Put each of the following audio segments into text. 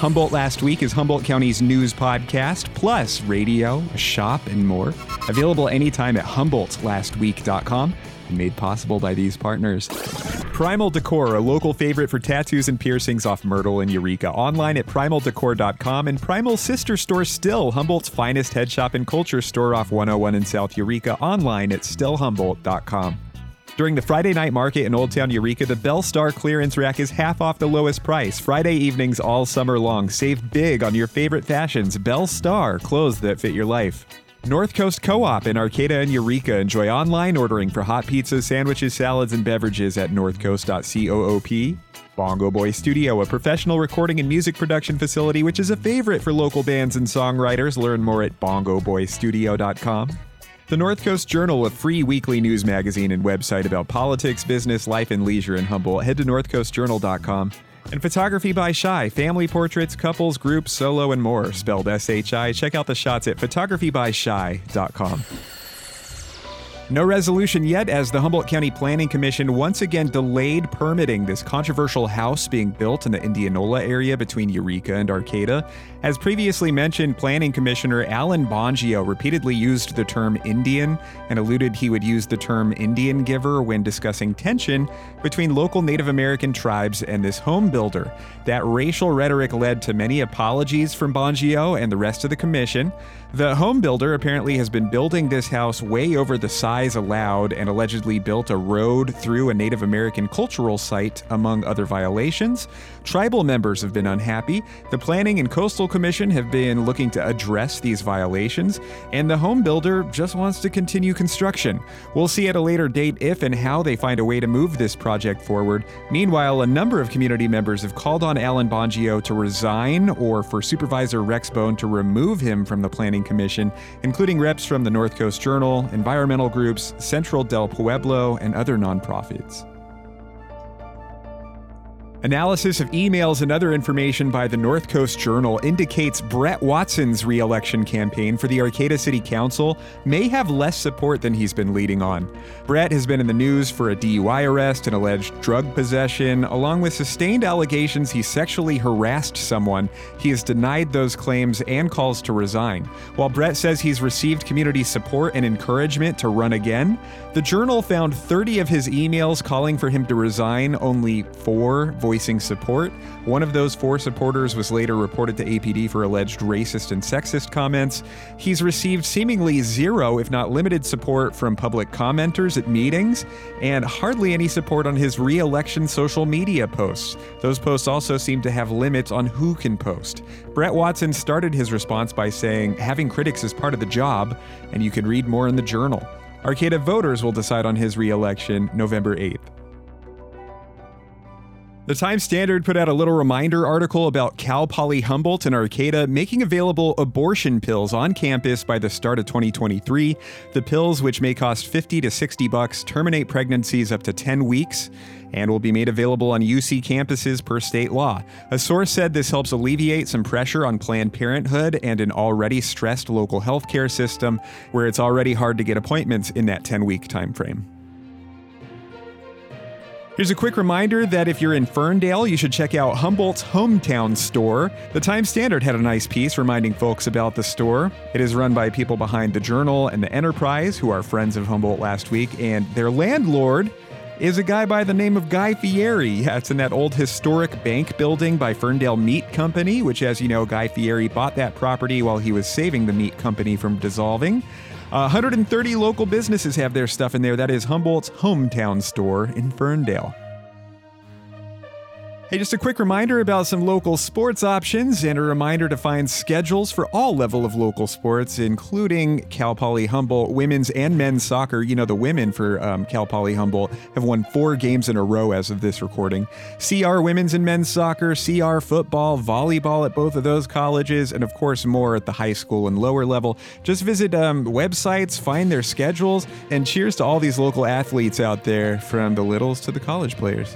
Humboldt Last Week is Humboldt County's news podcast, plus radio, a shop, and more. Available anytime at humboldtlastweek.com and made possible by these partners. Primal Decor, a local favorite for tattoos and piercings off Myrtle and Eureka. Online at primaldecor.com, and Primal Sister Store Still, Humboldt's finest head shop and culture store off 101 in South Eureka. Online at stillhumboldt.com. During the Friday night market in Old Town Eureka, the Bell Star clearance rack is half off the lowest price. Friday evenings all summer long. Save big on your favorite fashions. Bell Star, clothes that fit your life. North Coast Co-op in Arcata and Eureka. Enjoy online ordering for hot pizzas, sandwiches, salads, and beverages at northcoast.coop. Bongo Boy Studio, a professional recording and music production facility which is a favorite for local bands and songwriters. Learn more at bongoboystudio.com. The North Coast Journal, a free weekly news magazine and website about politics, business, life, and leisure in Humboldt. Head to northcoastjournal.com. And Photography by Shy, family portraits, couples, groups, solo, and more. Spelled S-H-I. Check out the shots at photographybyshy.com. No resolution yet, as the Humboldt County Planning Commission once again delayed permitting this controversial house being built in the Indianola area between Eureka and Arcata. As previously mentioned, Planning Commissioner Alan Bongio repeatedly used the term Indian and alluded he would use the term Indian giver when discussing tension between local Native American tribes and this home builder. That racial rhetoric led to many apologies from Bongio and the rest of the commission. The home builder apparently has been building this house way over the size allowed and allegedly built a road through a Native American cultural site, among other violations. Tribal members have been unhappy. The Planning and Coastal Commission have been looking to address these violations, and the home builder just wants to continue construction. We'll see at a later date if and how they find a way to move this project forward. Meanwhile, a number of community members have called on Alan Bongio to resign or for Supervisor Rex Bone to remove him from the Planning Commission, including reps from the North Coast Journal, environmental groups, Central del Pueblo, and other nonprofits. Analysis of emails and other information by the North Coast Journal indicates Brett Watson's re-election campaign for the Arcata City Council may have less support than he's been leading on. Brett has been in the news for a DUI arrest and alleged drug possession, along with sustained allegations he sexually harassed someone. He has denied those claims and calls to resign. While Brett says he's received community support and encouragement to run again, the Journal found 30 of his emails calling for him to resign, only 4 voicing support. One of those 4 supporters was later reported to APD for alleged racist and sexist comments. He's received seemingly 0, if not limited support from public commenters at meetings, and hardly any support on his re-election social media posts. Those posts also seem to have limits on who can post. Brett Watson started his response by saying, "Having critics is part of the job," and you can read more in the Journal. Arcata voters will decide on his re-election November 8th. The Times Standard put out a little reminder article about Cal Poly Humboldt in Arcata making available abortion pills on campus by the start of 2023. The pills, which may cost $50 to $60, terminate pregnancies up to 10 weeks and will be made available on UC campuses per state law. A source said this helps alleviate some pressure on Planned Parenthood and an already stressed local healthcare system where it's already hard to get appointments in that 10-week time frame. Here's a quick reminder that if you're in Ferndale, you should check out Humboldt's Hometown Store. The Times Standard had a nice piece reminding folks about the store. It is run by people behind the Journal and the Enterprise, who are friends of Humboldt Last Week, and their landlord is a guy by the name of Guy Fieri. Yeah, it's in that old historic bank building by Ferndale Meat Company, which, as you know, Guy Fieri bought that property while he was saving the meat company from dissolving. 130 local businesses have their stuff in there. That is Humboldt's Hometown Store in Ferndale. Hey, just a quick reminder about some local sports options and a reminder to find schedules for all level of local sports, including Cal Poly Humboldt women's and men's soccer. You know, the women for Cal Poly Humboldt have won 4 games in a row as of this recording. CR women's and men's soccer, CR football, volleyball at both of those colleges, and of course more at the high school and lower level. Just visit websites, find their schedules, and cheers to all these local athletes out there, from the littles to the college players.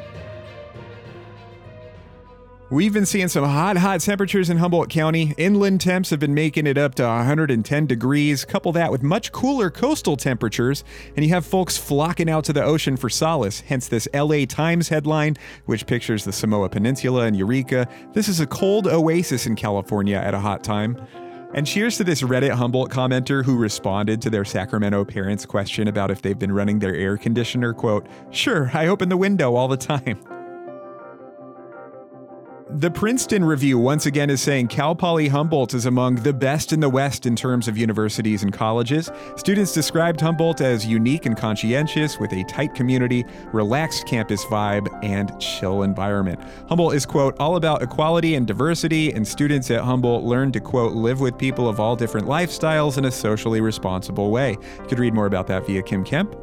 We've been seeing some hot temperatures in Humboldt County. Inland temps have been making it up to 110 degrees. Couple that with much cooler coastal temperatures, and you have folks flocking out to the ocean for solace, hence this LA Times headline, which pictures the Samoa Peninsula and Eureka. This is a cold oasis in California at a hot time. And cheers to this Reddit Humboldt commenter who responded to their Sacramento parents' question about if they've been running their air conditioner, quote, "Sure, I open the window all the time." The Princeton Review once again is saying Cal Poly Humboldt is among the best in the West in terms of universities and colleges. Students described Humboldt as unique and conscientious with a tight community, relaxed campus vibe, and chill environment. Humboldt is, quote, "all about equality and diversity, and students at Humboldt learn to, quote, live with people of all different lifestyles in a socially responsible way." You could read more about that via Kim Kemp.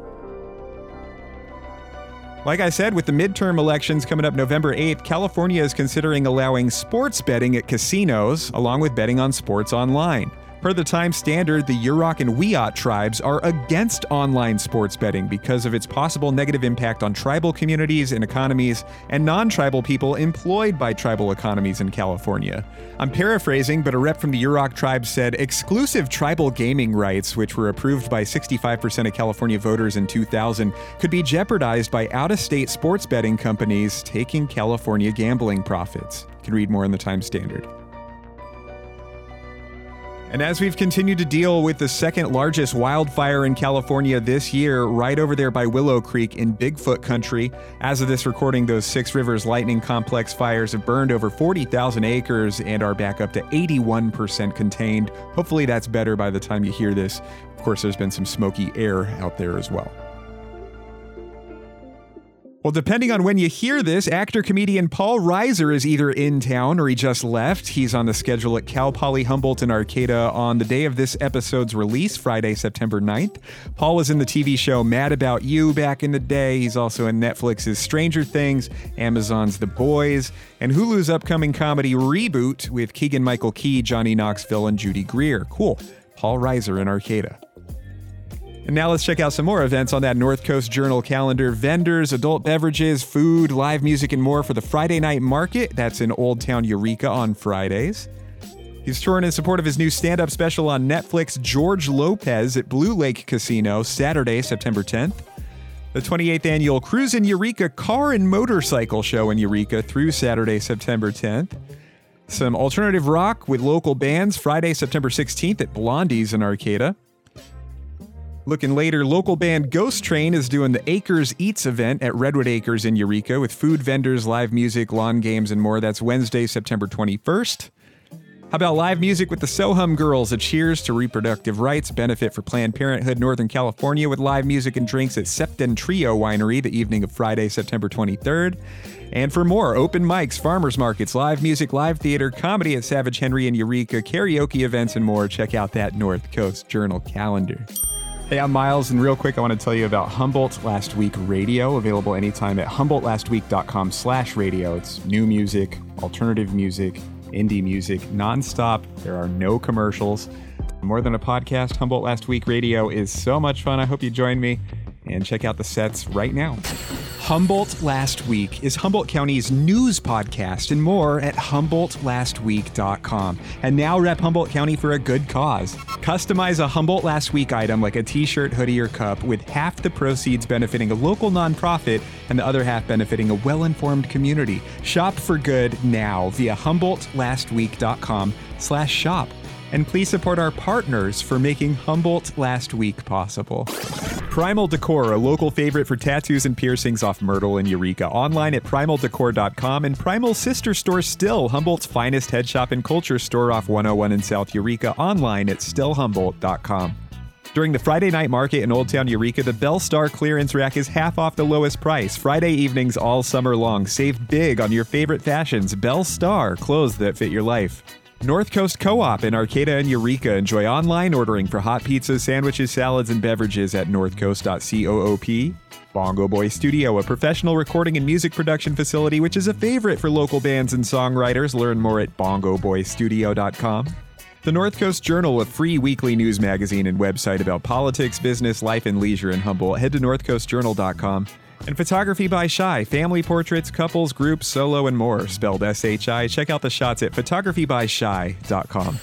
Like I said, with the midterm elections coming up November 8th, California is considering allowing sports betting at casinos, along with betting on sports online. Per the Times Standard, the Yurok and Wiyot tribes are against online sports betting because of its possible negative impact on tribal communities and economies and non-tribal people employed by tribal economies in California. I'm paraphrasing, but a rep from the Yurok tribe said exclusive tribal gaming rights, which were approved by 65% of California voters in 2000, could be jeopardized by out-of-state sports betting companies taking California gambling profits. You can read more in the Times Standard. And as we've continued to deal with the second largest wildfire in California this year, right over there by Willow Creek in Bigfoot country, as of this recording, those Six Rivers Lightning Complex fires have burned over 40,000 acres and are back up to 81% contained. Hopefully that's better by the time you hear this. Of course, there's been some smoky air out there as well. Well, depending on when you hear this, actor-comedian Paul Reiser is either in town or he just left. He's on the schedule at Cal Poly Humboldt in Arcata on the day of this episode's release, Friday, September 9th. Paul was in the TV show Mad About You back in the day. He's also in Netflix's Stranger Things, Amazon's The Boys, and Hulu's upcoming comedy Reboot with Keegan-Michael Key, Johnny Knoxville, and Judy Greer. Cool. Paul Reiser in Arcata. And now let's check out some more events on that North Coast Journal calendar. Vendors, adult beverages, food, live music, and more for the Friday night market. That's in Old Town Eureka on Fridays. He's touring in support of his new stand-up special on Netflix, George Lopez, at Blue Lake Casino, Saturday, September 10th. The 28th annual Cruisin' Eureka car and motorcycle show in Eureka through Saturday, September 10th. Some alternative rock with local bands Friday, September 16th at Blondie's in Arcata. Looking later, local band Ghost Train is doing the Acres Eats event at Redwood Acres in Eureka with food vendors, live music, lawn games, and more. That's Wednesday, September 21st. How about live music with the Sohum Girls? A Cheers to Reproductive Rights benefit for Planned Parenthood Northern California with live music and drinks at Septon Trio Winery the evening of Friday, September 23rd. And for more, open mics, farmers markets, live music, live theater, comedy at Savage Henry in Eureka, karaoke events, and more. Check out that North Coast Journal calendar. Hey, I'm Miles, and real quick, I want to tell you about Humboldt Last Week Radio, available anytime at humboldtlastweek.com/radio. It's new music, alternative music, indie music, nonstop. There are no commercials. More than a podcast, Humboldt Last Week Radio is so much fun. I hope you join me and check out the sets right now. Humboldt Last Week is Humboldt County's news podcast and more at humboldtlastweek.com. And now rep Humboldt County for a good cause. Customize a Humboldt Last Week item like a t-shirt, hoodie, or cup with half the proceeds benefiting a local nonprofit and the other half benefiting a well-informed community. Shop for good now via humboldtlastweek.com/shop. And please support our partners for making Humboldt Last Week possible. Primal Decor, a local favorite for tattoos and piercings off Myrtle and Eureka. Online at primaldecor.com and Primal's sister store Still, Humboldt's finest head shop and culture store off 101 in South Eureka. Online at stillhumboldt.com. During the Friday night market in Old Town Eureka, the Bell Star clearance rack is half off the lowest price. Friday evenings all summer long. Save big on your favorite fashions. Bell Star, clothes that fit your life. North Coast Co-op in Arcata and Eureka. Enjoy online ordering for hot pizzas, sandwiches, salads, and beverages at northcoast.coop. Bongo Boy Studio, a professional recording and music production facility which is a favorite for local bands and songwriters. Learn more at bongoboystudio.com. The North Coast Journal, a free weekly news magazine and website about politics, business, life, and leisure in Humboldt. Head to northcoastjournal.com. And Photography by Shy, family portraits, couples, groups, solo, and more. Spelled S-H-I. Check out the shots at photographybyshy.com.